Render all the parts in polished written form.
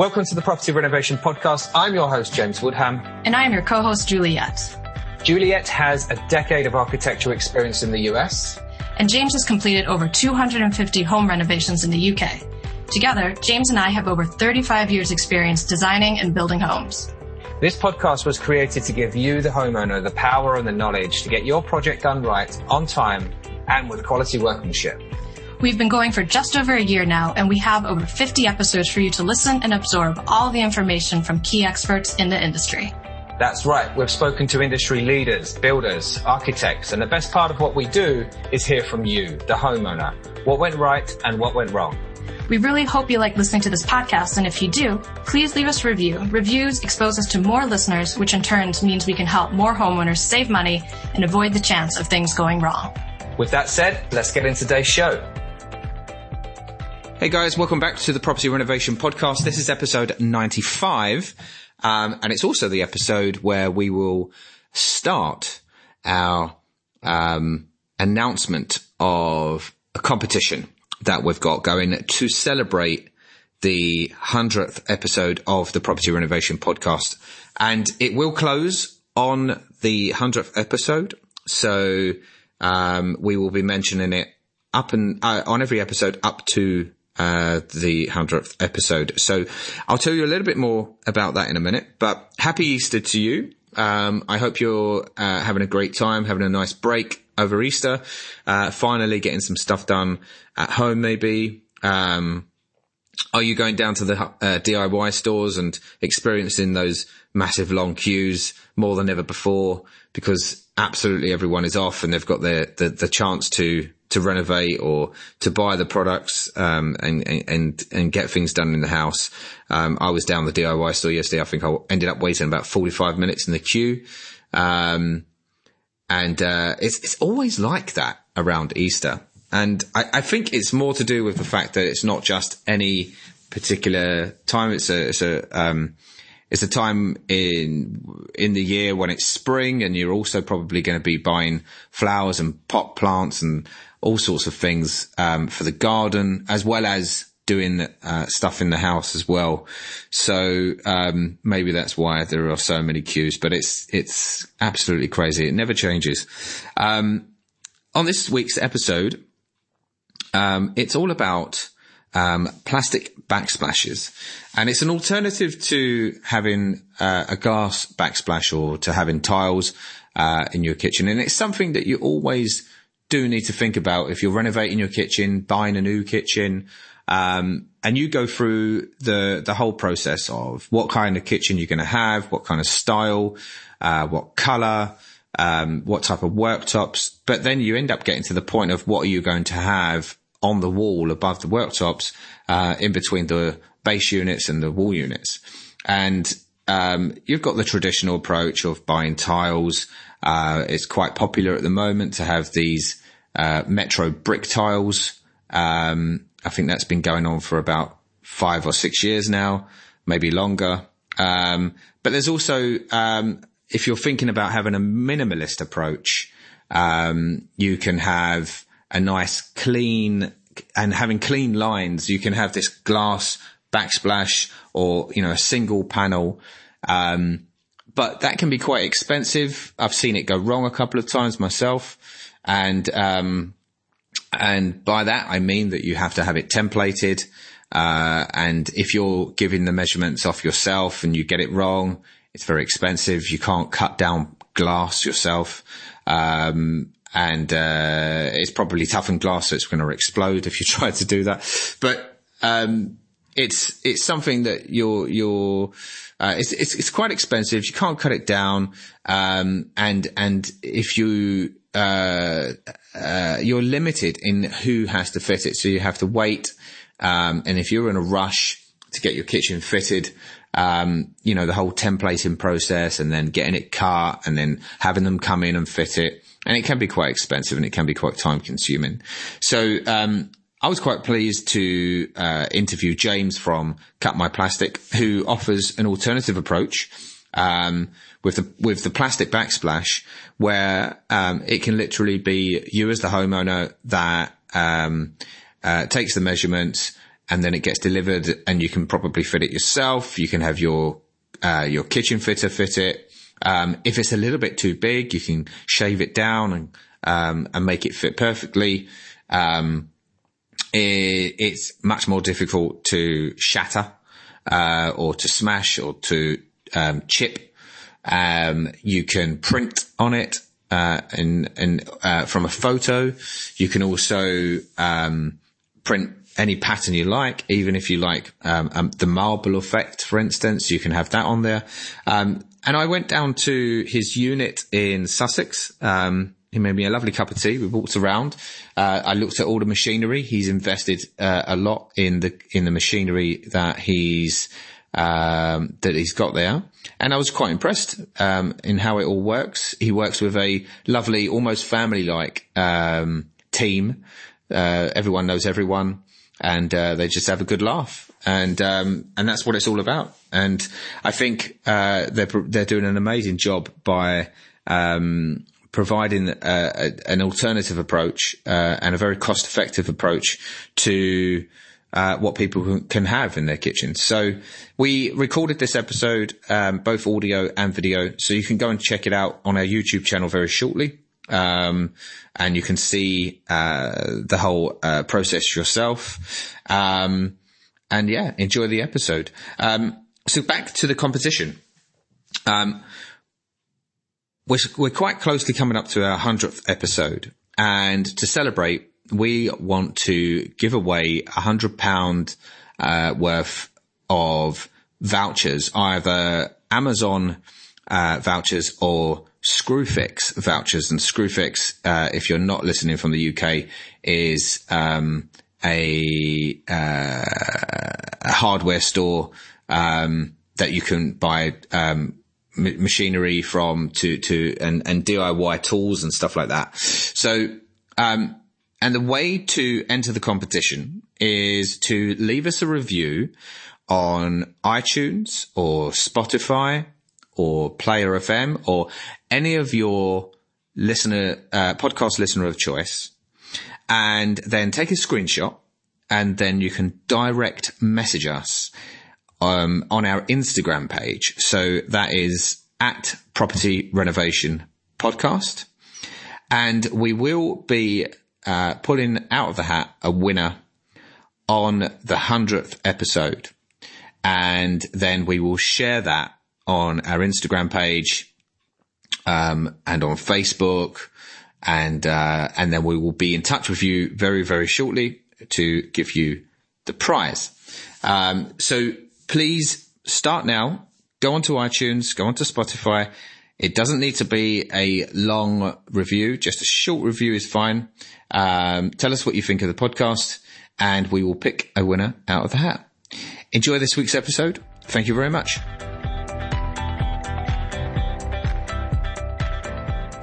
Welcome to the Property Renovation Podcast. I'm your host, James Woodham. And I'm your co-host, Juliet. Juliet has a decade of architectural experience in the US. And James has completed over 250 home renovations in the UK. Together, James and I have over 35 years experience designing and building homes. This podcast was created to give you, the homeowner, the power and the knowledge to get your project done right, on time, and with quality workmanship. We've been going for just over a year now, and we have over 50 episodes for you to listen and absorb all the information from key experts in the industry. That's right. We've spoken to industry leaders, builders, architects, and the best part of what we do is hear from you, the homeowner, what went right and what went wrong. We really hope you like listening to this podcast, and if you do, please leave us a review. Reviews expose us to more listeners, which in turn means we can help more homeowners save money and avoid the chance of things going wrong. With that said, let's get into today's show. Hey guys, welcome back to the Property Renovation Podcast. This is episode 95. And it's also the episode where we will start our announcement of a competition that we've got going to celebrate the 100th episode of the Property Renovation Podcast. And it will close on the 100th episode. So we will be mentioning it up and on every episode up to the 100th episode. So I'll tell you a little bit more about that in a minute, but happy Easter to you. I hope you're having a great time, having a nice break over Easter, finally getting some stuff done at home maybe. Are you going down to the DIY stores and experiencing those massive long queues more than ever before because absolutely everyone is off and they've got the chance to renovate or to buy the products, and get things done in the house. I was down the DIY store yesterday. I think I ended up waiting about 45 minutes in the queue. It's always like that around Easter. And I think it's more to do with the fact that it's not just any particular time. It's a time in the year when it's spring and you're also probably going to be buying flowers and pot plants and all sorts of things, for the garden as well as doing, stuff in the house as well. So, maybe that's why there are so many queues, but it's absolutely crazy. It never changes. On this week's episode, it's all about, plastic backsplashes, and it's an alternative to having a glass backsplash or to having tiles in your kitchen. And it's something that you always do need to think about if you're renovating your kitchen, buying a new kitchen, and you go through the whole process of what kind of kitchen you're going to have, what kind of style, what color, what type of worktops. But then you end up getting to the point of what are you going to have on the wall above the worktops, in between the base units and the wall units. And, you've got the traditional approach of buying tiles. It's quite popular at the moment to have these, Metro brick tiles. I think that's been going on for about 5 or 6 years now, maybe longer. But there's also, if you're thinking about having a minimalist approach, you can have a nice clean and having clean lines. You can have this glass backsplash or, you know, a single panel. But that can be quite expensive. I've seen it go wrong a couple of times myself. And by that, I mean that you have to have it templated. And if you're giving the measurements off yourself and you get it wrong, it's very expensive. You can't cut down glass yourself. And it's probably toughened glass, so it's going to explode if you try to do that. But, it's something that it's quite expensive. You can't cut it down. And if you, you're limited in who has to fit it. So you have to wait. And if you're in a rush to get your kitchen fitted, you know, the whole templating process and then getting it cut and then having them come in and fit it. And it can be quite expensive and it can be quite time consuming. So, I was quite pleased to, interview James from Cut My Plastic, who offers an alternative approach, with the plastic backsplash where, it can literally be you as the homeowner that, takes the measurements and then it gets delivered and you can probably fit it yourself. You can have your kitchen fitter fit it. If it's a little bit too big, you can shave it down and make it fit perfectly. It's much more difficult to shatter, or to smash or to, chip. You can print on it, and from a photo. You can also, print any pattern you like, even if you like, the marble effect, for instance, you can have that on there. And I went down to his unit in Sussex. He made me a lovely cup of tea. We walked around. I looked at all the machinery. He's invested a lot in the machinery that he's got there. And I was quite impressed, in how it all works. He works with a lovely, almost family-like, team. Everyone knows everyone, and they just have a good laugh. And that's what it's all about. And I think, they're doing an amazing job by, providing an alternative approach and a very cost-effective approach to what people can have in their kitchen. So we recorded this episode, both audio and video, so you can go and check it out on our YouTube channel very shortly, and you can see the whole process yourself. And yeah, enjoy the episode. So back to the competition. We're quite closely coming up to our 100th episode, and to celebrate, we want to give away £100 worth of vouchers, either Amazon vouchers or Screwfix vouchers. And Screwfix, if you're not listening from the UK, is a hardware store that you can buy machinery from and DIY tools and stuff like that. So, and the way to enter the competition is to leave us a review on iTunes or Spotify or Player FM or any of your podcast listener of choice, and then take a screenshot, and then you can direct message us on our Instagram page. So that is at Property Renovation Podcast. And we will be pulling out of the hat a winner on the 100th episode. And then we will share that on our Instagram page, and on Facebook. And then we will be in touch with you very, very shortly to give you the prize. So please start now. Go onto iTunes, go onto Spotify. It doesn't need to be a long review. Just a short review is fine. Tell us what you think of the podcast, and we will pick a winner out of the hat. Enjoy this week's episode. Thank you very much.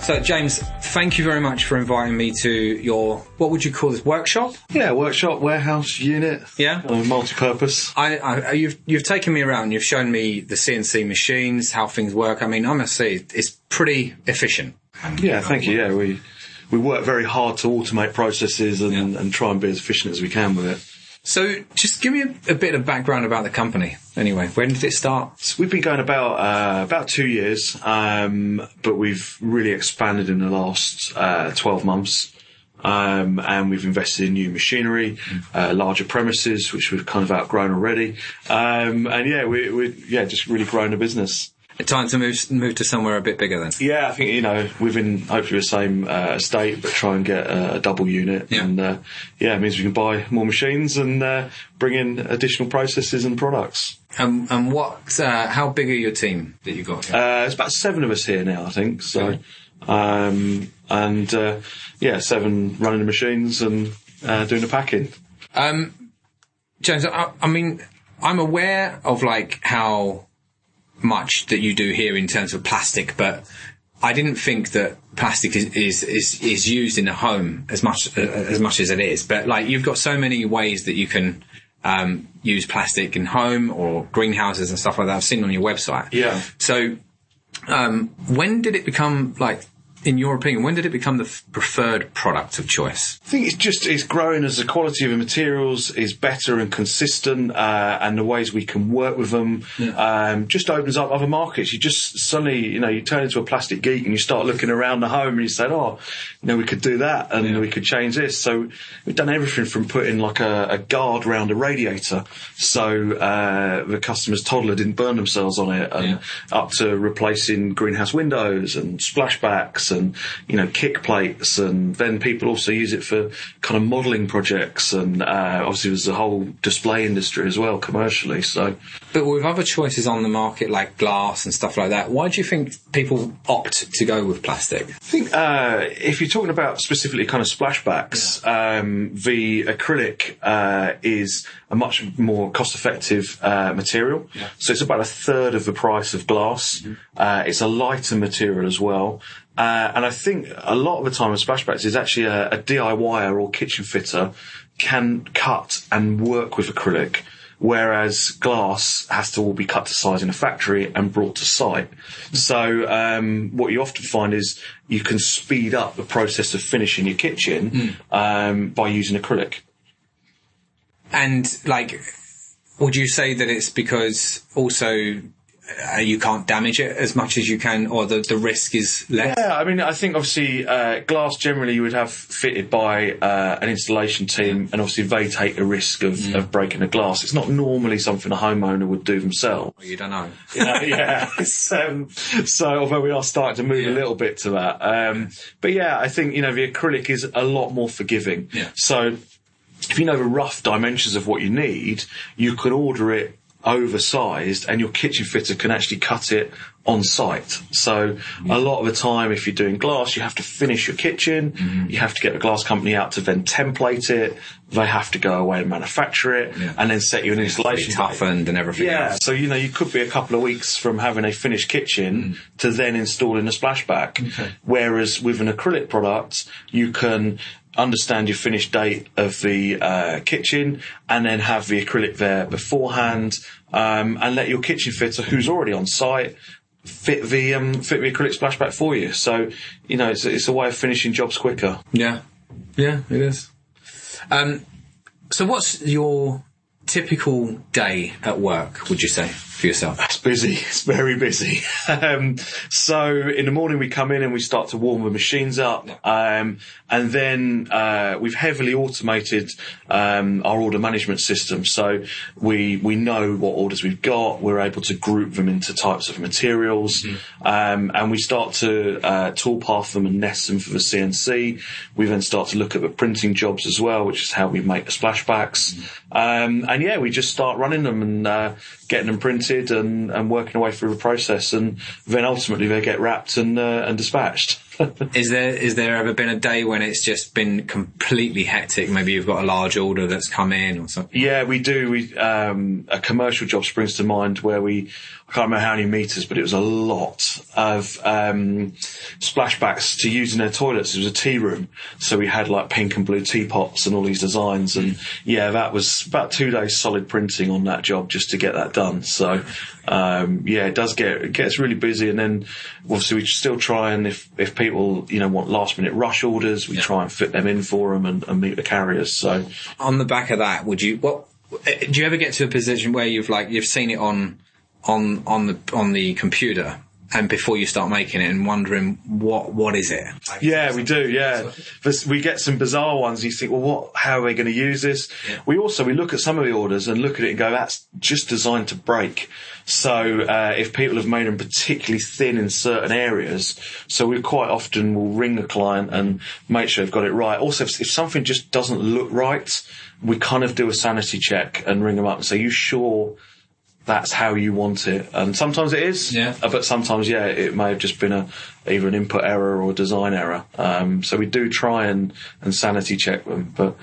So, James, thank you very much for inviting me to your, what would you call this, workshop? Yeah, workshop, warehouse, unit. Yeah. Multi-purpose. You've taken me around. You've shown me the CNC machines, how things work. I mean, I must say, it's pretty efficient. Yeah, thank you. Yeah, we work very hard to automate processes and try and be as efficient as we can with it. So just give me a bit of background about the company. Anyway, when did it start? So we've been going about 2 years, but we've really expanded in the last 12 months. And we've invested in new machinery, larger premises, which we've kind of outgrown already. And yeah, we're just really grown the business. Time to move to somewhere a bit bigger then. Yeah, I think, within hopefully the same estate, but try and get a double unit. Yeah. And, it means we can buy more machines and bring in additional processes and products. And how big are your team that you've got here? It's about 7 of us here now, I think. So, okay. And 7 running the machines and doing the packing. James, I mean, I'm aware of, how much that you do here in terms of plastic, but I didn't think that plastic is used in a home as much as it is. But you've got so many ways that you can use plastic in home or greenhouses and stuff like that. I've seen on your website. Yeah. So when did it become in your opinion, when did it become the preferred product of choice? I think it's grown as the quality of the materials is better and consistent, and the ways we can work with them just opens up other markets. You just suddenly, you turn into a plastic geek and you start looking around the home and you say, we could do that and we could change this. So we've done everything from putting like a guard around a radiator so the customer's toddler didn't burn themselves on it, and up to replacing greenhouse windows and splashbacks and kick plates, and then people also use it for kind of modelling projects, and obviously there's the whole display industry as well commercially. So, but with other choices on the market like glass and stuff like that, why do you think people opt to go with plastic? I think if you're talking about specifically kind of splashbacks, the acrylic is a much more cost-effective material, so it's about a third of the price of glass. It's a lighter material as well. And I think a lot of the time with splashbacks is actually a DIYer or kitchen fitter can cut and work with acrylic, whereas glass has to all be cut to size in a factory and brought to site. So what you often find is you can speed up the process of finishing your kitchen by using acrylic. And, would you say that it's because also you can't damage it as much as you can, or the risk is less? Yeah, I mean, I think obviously glass generally you would have fitted by an installation team, and obviously they take the risk of breaking the glass. It's not normally something a homeowner would do themselves. Well, you don't know. So although we are starting to move a little bit to that. But yeah, I think, the acrylic is a lot more forgiving. Yeah. So if you know the rough dimensions of what you need, you can order it oversized and your kitchen fitter can actually cut it on site. So a lot of the time, if you're doing glass, you have to finish your kitchen, you have to get the glass company out to then template it, they have to go away and manufacture it, and then set you an installation toughened and everything else. So you could be a couple of weeks from having a finished kitchen to then installing a splashback, whereas with an acrylic product you can understand your finished date of the kitchen and then have the acrylic there beforehand, and let your kitchen fitter, who's already on site, fit the acrylic splashback for you. So, it's a way of finishing jobs quicker. Yeah, it is. So what's your typical day at work, would you say, for yourself? It's busy. It's very busy. So in the morning we come in and we start to warm the machines up, and then we've heavily automated our order management system. So we know what orders we've got. We're able to group them into types of materials, and we start to toolpath them and nest them for the CNC. We then start to look at the printing jobs as well, which is how we make the splashbacks. And yeah, we just start running them and getting them printed and working away through the process, and then ultimately they get wrapped and dispatched. Is there ever been a day when it's just been completely hectic? Maybe you've got a large order that's come in or something. Yeah, we do. A commercial job springs to mind where I can't remember how many meters, but it was a lot of splashbacks to use in their toilets. It was a tea room, so we had pink and blue teapots and all these designs, and that was about 2 days solid printing on that job just to get that done. So it does gets really busy, and then obviously we still try, and if people want last minute rush orders, we try and fit them in for them and meet the carriers. So on the back of that, do you ever get to a position where you've seen it on the computer, and before you start making it and wondering what is it? We do. We get some bizarre ones. You think, how are they going to use this? We look at some of the orders and look at it and go, that's just designed to break. So if people have made them particularly thin in certain areas, so we quite often will ring a client and make sure they've got it right. Also, if something just doesn't look right, we kind of do a sanity check and ring them up and say, you sure that's how you want it? And sometimes it is, but sometimes, it may have just been either an input error or a design error. So we do try and sanity check them. But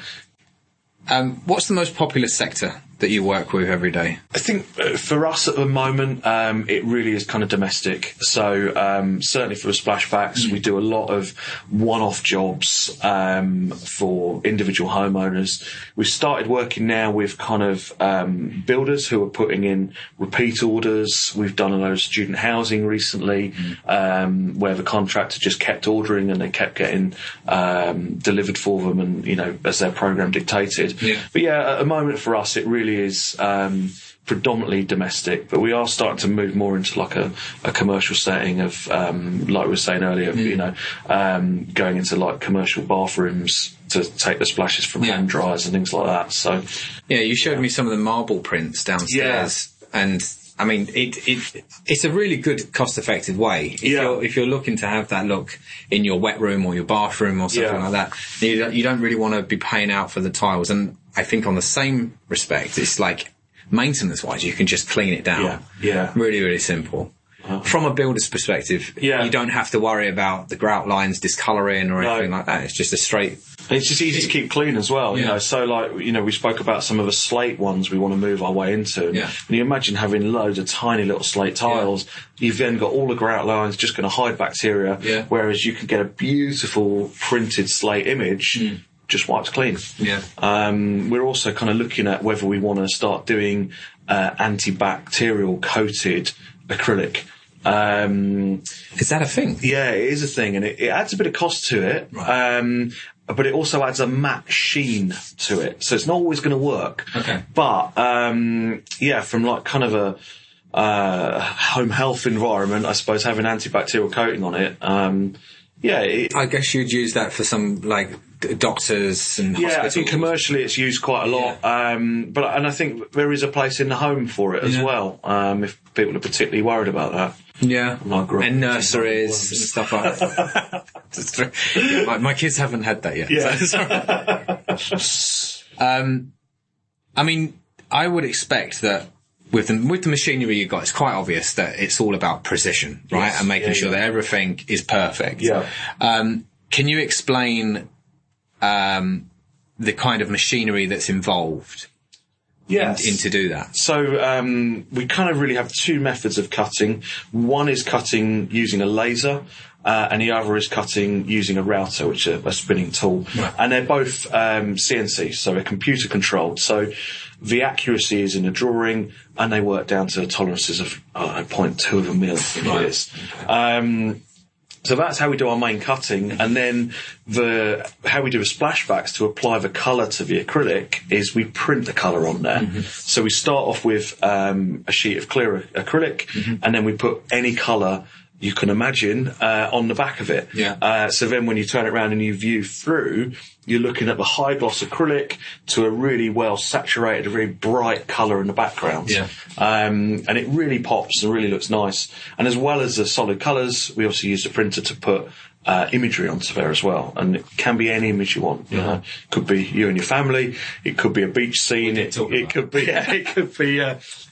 what's the most popular sector that you work with every day? I think for us at the moment, it really is kind of domestic. So certainly for the splashbacks, we do a lot of one-off jobs for individual homeowners. We've started working now with kind of builders who are putting in repeat orders. We've done a lot of student housing recently, where the contractor just kept ordering and they kept getting delivered for them, and you know, as their program dictated. Yeah. But yeah, at the moment for us, it really is predominantly domestic, but we are starting to move more into like a commercial setting of, like we were saying earlier, you know, going into like commercial bathrooms to take the splashes from hand dryers and things like that. So, yeah, you showed me some of the marble prints downstairs, and I mean, it's a really good cost-effective way. If you're looking to have that look in your wet room or your bathroom or something like that, you don't really want to be paying out for the tiles. And I think on the same respect, it's like maintenance-wise, you can just clean it down. Yeah. Really, really simple. From a builder's perspective, you don't have to worry about the grout lines discolouring or anything like that. It's just a straight... And it's just easy to keep clean as well, you know. So, like, you know, we spoke about some of the slate ones we want to move our way into. And you imagine having loads of tiny little slate tiles. You've then got all the grout lines just going to hide bacteria, whereas you can get a beautiful printed slate image... just wiped clean. We're also kind of looking at whether we want to start doing antibacterial coated acrylic. Is that a thing? Yeah, it is a thing, and it adds a bit of cost to it, right. But it also adds a matte sheen to it, so it's not always going to work. Okay. But from like kind of a home health environment, I suppose having antibacterial coating on it. I guess you'd use that for some like doctors and hospitals. I think commercially it's used quite a lot, but I think there is a place in the home for it as well, if people are particularly worried about that. Yeah, and nurseries and stuff like that. Yeah, my kids haven't had that yet. Yeah. So I mean, I would expect that with the machinery you've got, it's quite obvious that it's all about precision, right? Yes. And making sure that everything is perfect. Yeah. Can you explain the kind of machinery that's involved in to do that? So we kind of really have two methods of cutting. One is cutting using a laser, and the other is cutting using a router, which is a spinning tool. Right. And they're both CNC, so they're computer controlled. So the accuracy is in the drawing, and they work down to tolerances of 0.2 of a mil. So that's how we do our main cutting, and then how we do the splashbacks to apply the colour to the acrylic is we print the colour on there. Mm-hmm. So we start off with a sheet of clear acrylic, and then we put any colour you can imagine on the back of it. Yeah. So then when you turn it around and you view through, you're looking at the high gloss acrylic to a really well saturated, really bright colour in the background. Yeah. And it really pops and really looks nice. And as well as the solid colours, we also use the printer to put imagery onto there as well, and it can be any image you want. You know, it could be you and your family. It could be a beach scene. It could be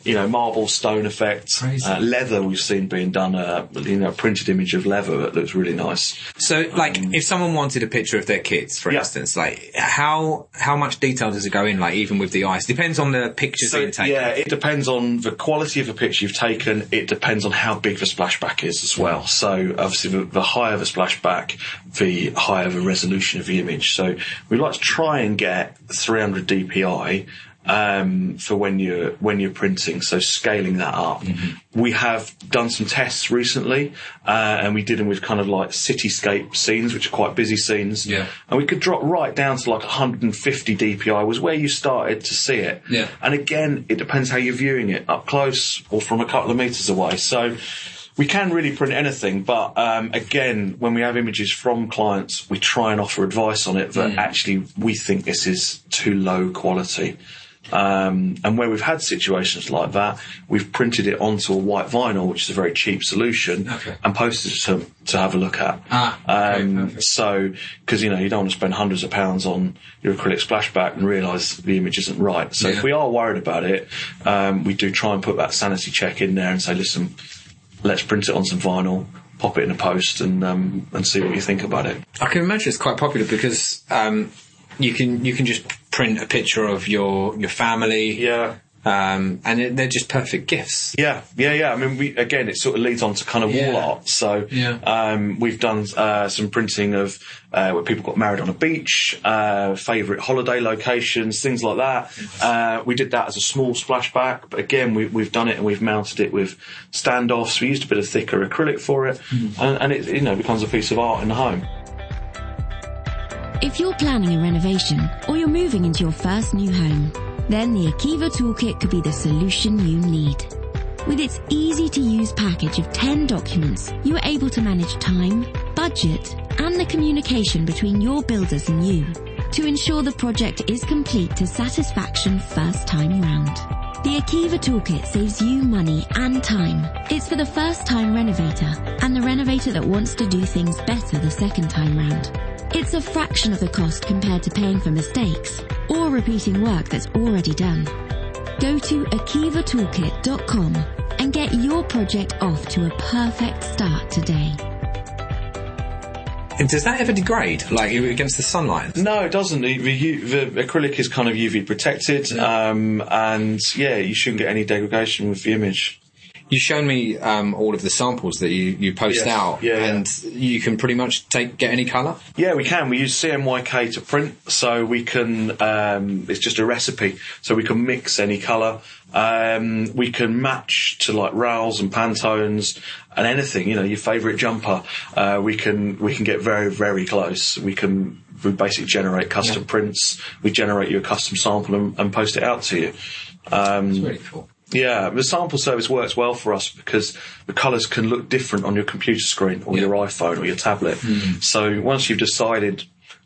you know, marble stone effects, leather. We've seen being done. You know, a printed image of leather that looks really nice. So, like, if someone wanted a picture of their kids, for instance, like how much detail does it go in? Like, even with the eyes, depends on the pictures being taken. Yeah, it depends on the quality of the picture you've taken. It depends on how big the splashback is as well. So, obviously, the higher the splashback, the higher the resolution of the image. So we like to try and get 300 dpi for when you're printing, so scaling that up. We have done some tests recently, and we did them with kind of like cityscape scenes, which are quite busy scenes. Yeah. And we could drop right down to like 150 dpi was where you started to see it. Yeah. And again, it depends how you're viewing it, up close or from a couple of meters away. So we can really print anything, but again, when we have images from clients, we try and offer advice on it that actually we think this is too low quality. And where we've had situations like that, we've printed it onto a white vinyl, which is a very cheap solution, and posted it to have a look at. So, because, you know, you don't want to spend hundreds of pounds on your acrylic splashback and realise the image isn't right. So if we are worried about it, we do try and put that sanity check in there and say, listen, let's print it on some vinyl, pop it in a post, and see what you think about it. I can imagine it's quite popular because you can just print a picture of your family. Yeah. And they're just perfect gifts. Yeah. I mean, it sort of leads on to kind of wall art. So we've done some printing of where people got married on a beach, favourite holiday locations, things like that. We did that as a small splashback, but again, we've done it and we've mounted it with standoffs. We used a bit of thicker acrylic for it, and it becomes a piece of art in the home. If you're planning a renovation or you're moving into your first new home, then the Akiva Toolkit could be the solution you need. With its easy-to-use package of 10 documents, you are able to manage time, budget, and the communication between your builders and you to ensure the project is complete to satisfaction first time round. The Akiva Toolkit saves you money and time. It's for the first-time renovator and the renovator that wants to do things better the second time round. It's a fraction of the cost compared to paying for mistakes or repeating work that's already done. Go to akivatoolkit.com and get your project off to a perfect start today. And does that ever degrade, like against the sunlight? No, it doesn't. The acrylic is kind of UV protected, and you shouldn't get any degradation with the image. You've shown me all of the samples that you post out, you can pretty much get any colour? Yeah, we can. We use CMYK to print, so we can, it's just a recipe, so we can mix any colour. We can match to like RALs and Pantones and anything, your favourite jumper. We can get very, very close. We basically generate custom prints. We generate you a custom sample and post it out to you. That's really cool. Yeah, the sample service works well for us because the colours can look different on your computer screen or your iPhone or your tablet. So once you've decided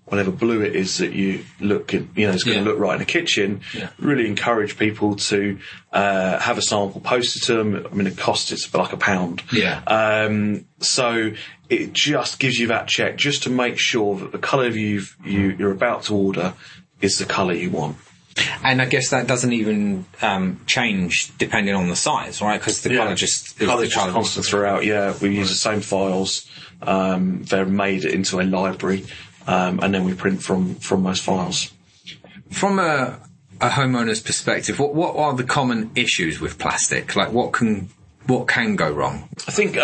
whatever blue it is that you look at, it's going to look right in the kitchen, really encourage people to have a sample posted to them. I mean, it costs, it's like £1. Yeah. So it just gives you that check just to make sure that the colour you're about to order is the colour you want. And I guess that doesn't even change depending on the size, right? Because the colour just is constant throughout. Yeah, we use the same files. They're made into a library, and then we print from those files. From a homeowner's perspective, what are the common issues with plastic? Like, what can go wrong? I think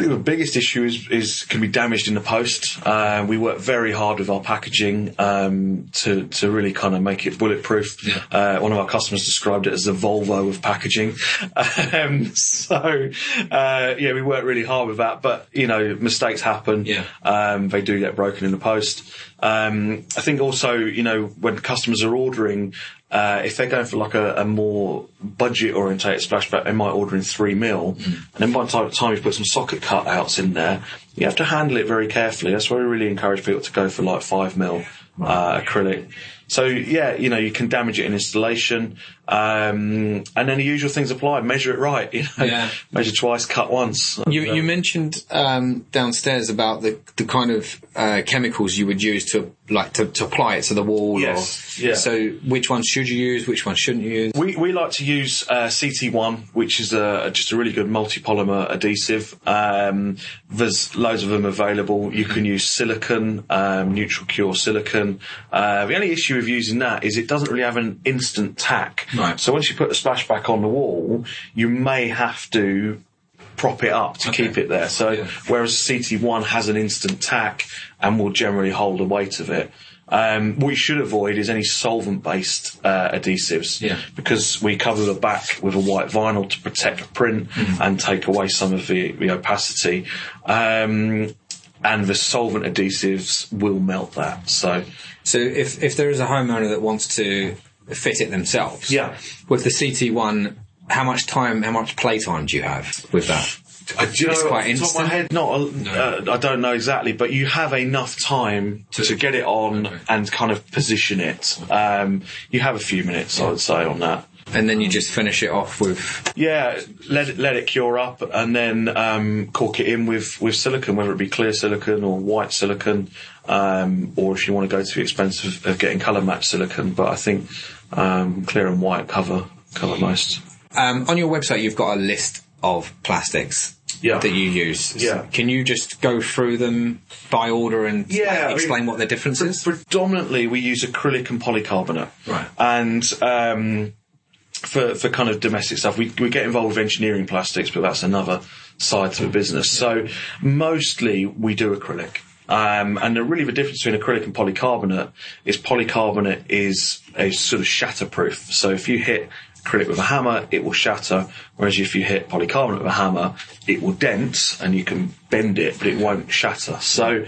probably the biggest issue is can be damaged in the post. We work very hard with our packaging to really kind of make it bulletproof. Yeah. One of our customers described it as the Volvo of packaging. We work really hard with that. But, mistakes happen. Yeah. They do get broken in the post. I think also, when customers are ordering, if they're going for like a more budget-orientated splashback, they might order in 3mm. And then by the time you've put some socket cutouts in there, you have to handle it very carefully. That's why we really encourage people to go for like 5mm acrylic. So, you can damage it in installation. And then the usual things apply. Measure it right. Measure twice, cut once. You mentioned downstairs about the kind of chemicals you would use to apply it to the wall. Yes. So which ones should you use? Which ones shouldn't you use? We like to use CT1, which is just a really good multi-polymer adhesive. There's loads of them available. You can use silicone, neutral cure silicone. The only issue of using that is it doesn't really have an instant tack. Right. So once you put the splashback on the wall, you may have to prop it up to keep it there. So whereas CT1 has an instant tack and will generally hold the weight of it. What you should avoid is any solvent-based adhesives because we cover the back with a white vinyl to protect the print and take away some of the opacity. And the solvent adhesives will melt that. So if there is a homeowner that wants to fit it themselves, with the CT1, how much playtime do you have with that? It's quite instant. Top of my head, I don't know exactly, but you have enough time to get it on and kind of position it. You have a few minutes, I would say, on that. And then you just finish it off with... Yeah, let it cure up and then cork it in with silicone, whether it be clear silicone or white silicone, or if you want to go to the expense of getting colour-matched silicone. But I think clear and white cover most. On your website, you've got a list of plastics that you use. Yeah. Can you just go through them by order and explain what the difference is? Predominantly, we use acrylic and polycarbonate. Right. And for kind of domestic stuff, we get involved with engineering plastics, but that's another side to the business. So mostly we do acrylic. And the difference between acrylic and polycarbonate is a sort of shatterproof. So if you hit acrylic with a hammer, it will shatter, whereas if you hit polycarbonate with a hammer, it will dent and you can bend it, but it won't shatter. So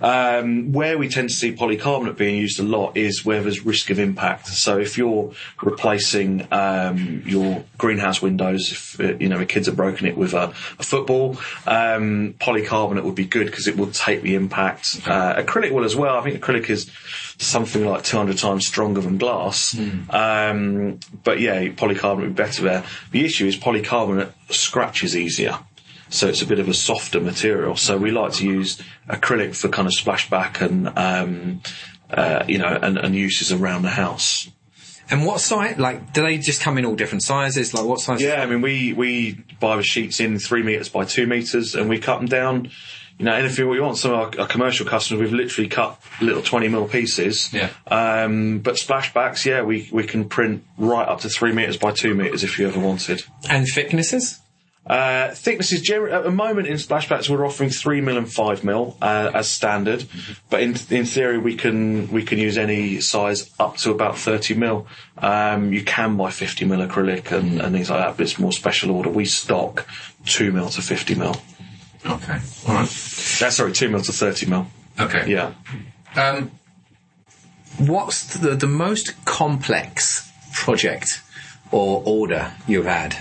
where we tend to see polycarbonate being used a lot is where there's risk of impact. So if you're replacing your greenhouse windows, if the kids have broken it with a football, polycarbonate would be good because it will take the impact. Acrylic will as well. I think acrylic is something like 200 times stronger than glass. Polycarbonate would be better there. The issue is polycarbonate scratches easier, so it's a bit of a softer material. So we like to use acrylic for kind of splashback and and uses around the house. And what size? Like, do they just come in all different sizes? Like, what size? Yeah, I mean, we buy the sheets in 3 meters by 2 meters, and we cut them down. Anything we want. Some of our commercial customers, we've literally cut little 20mm pieces. Yeah. But splashbacks, we can print right up to 3 meters by 2 meters if you ever wanted. And thicknesses? Thicknesses, generally, at the moment in splashbacks, we're offering 3mm and 5mm as standard. Mm-hmm. But in theory, we can use any size up to about 30mm. You can buy 50mm acrylic and things like that, but it's more special order. We stock 2mm to 50mm. Okay. All right. That's 2mm to 30mm. Okay. Yeah. What's the most complex project or order you've had?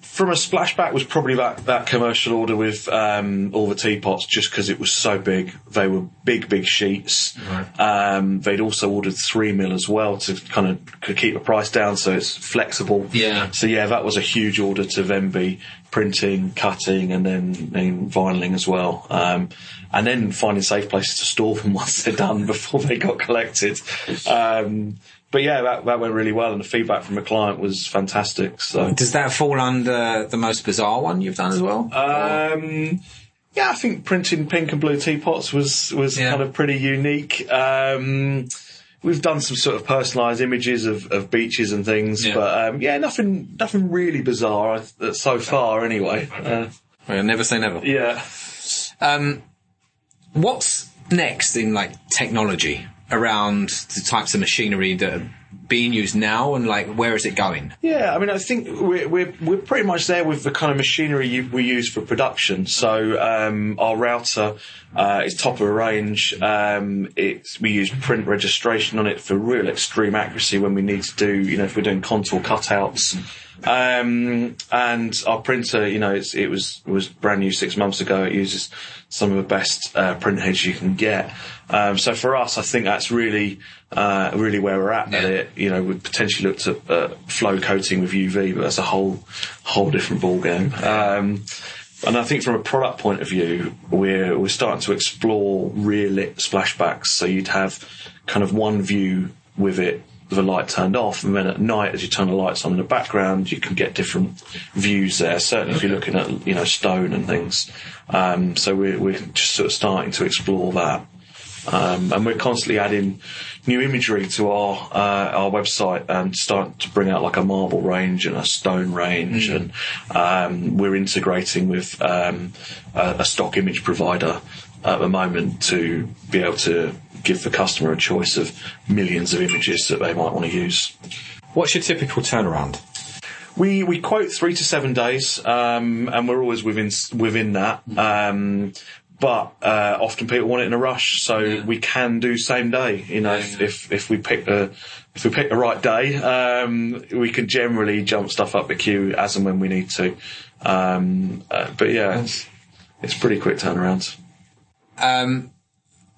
From a splashback was probably that commercial order with all the teapots, just because it was so big. They were big sheets. Right. They'd also ordered 3mm as well to kind of keep the price down, so it's flexible. Yeah. So that was a huge order to then be printing, cutting, and then vinyling as well. And then finding safe places to store them once they're done before they got collected. But that went really well, and the feedback from a client was fantastic. So, does that fall under the most bizarre one you've done as well? I think printing pink and blue teapots was kind of pretty unique. We've done some sort of personalised images of beaches and things, but nothing really bizarre so far, anyway. Never say never. Yeah. What's next in technology? Around the types of machinery that are being used now, and where is it going? Yeah, I mean, I think we're pretty much there with the kind of machinery we use for production. So our router is top of the range. We use print registration on it for real extreme accuracy when we need to do, if we're doing contour cutouts. And our printer, it was brand new 6 months ago. It uses some of the best print heads you can get. So for us, I think that's really where we're at with it. We potentially looked at flow coating with UV, but that's a whole different ball game. And I think from a product point of view, we're starting to explore rear lit splashbacks. So you'd have kind of one view with it, the light turned off, and then at night, as you turn the lights on in the background, you can get different views there, certainly if you're looking at stone and things. So we're just sort of starting to explore that, and we're constantly adding new imagery to our website and start to bring out a marble range and a stone range, and we're integrating with a stock image provider at the moment to be able to give the customer a choice of millions of images that they might want to use. What's your typical turnaround? We quote 3 to 7 days, and we're always within that. But often people want it in a rush, so we can do same day. If we pick the right day, we can generally jump stuff up the queue as and when we need to. It's pretty quick turnaround.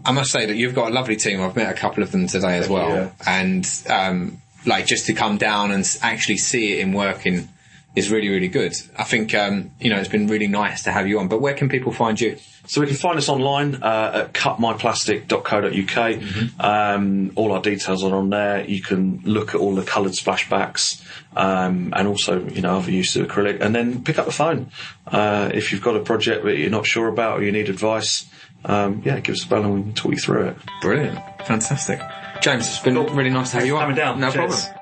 I must say that you've got a lovely team. I've met a couple of them today as well. Yeah. And just to come down and actually see it in working is really, really good. I think, it's been really nice to have you on. But where can people find you? So we can find us online at cutmyplastic.co.uk. Mm-hmm. All our details are on there. You can look at all the coloured splashbacks and also, other use of acrylic. And then pick up the phone if you've got a project that you're not sure about or you need advice. Give us a bell and we can talk you through it. Brilliant. Fantastic. James, it's been really nice to have you on. Coming down. No problem.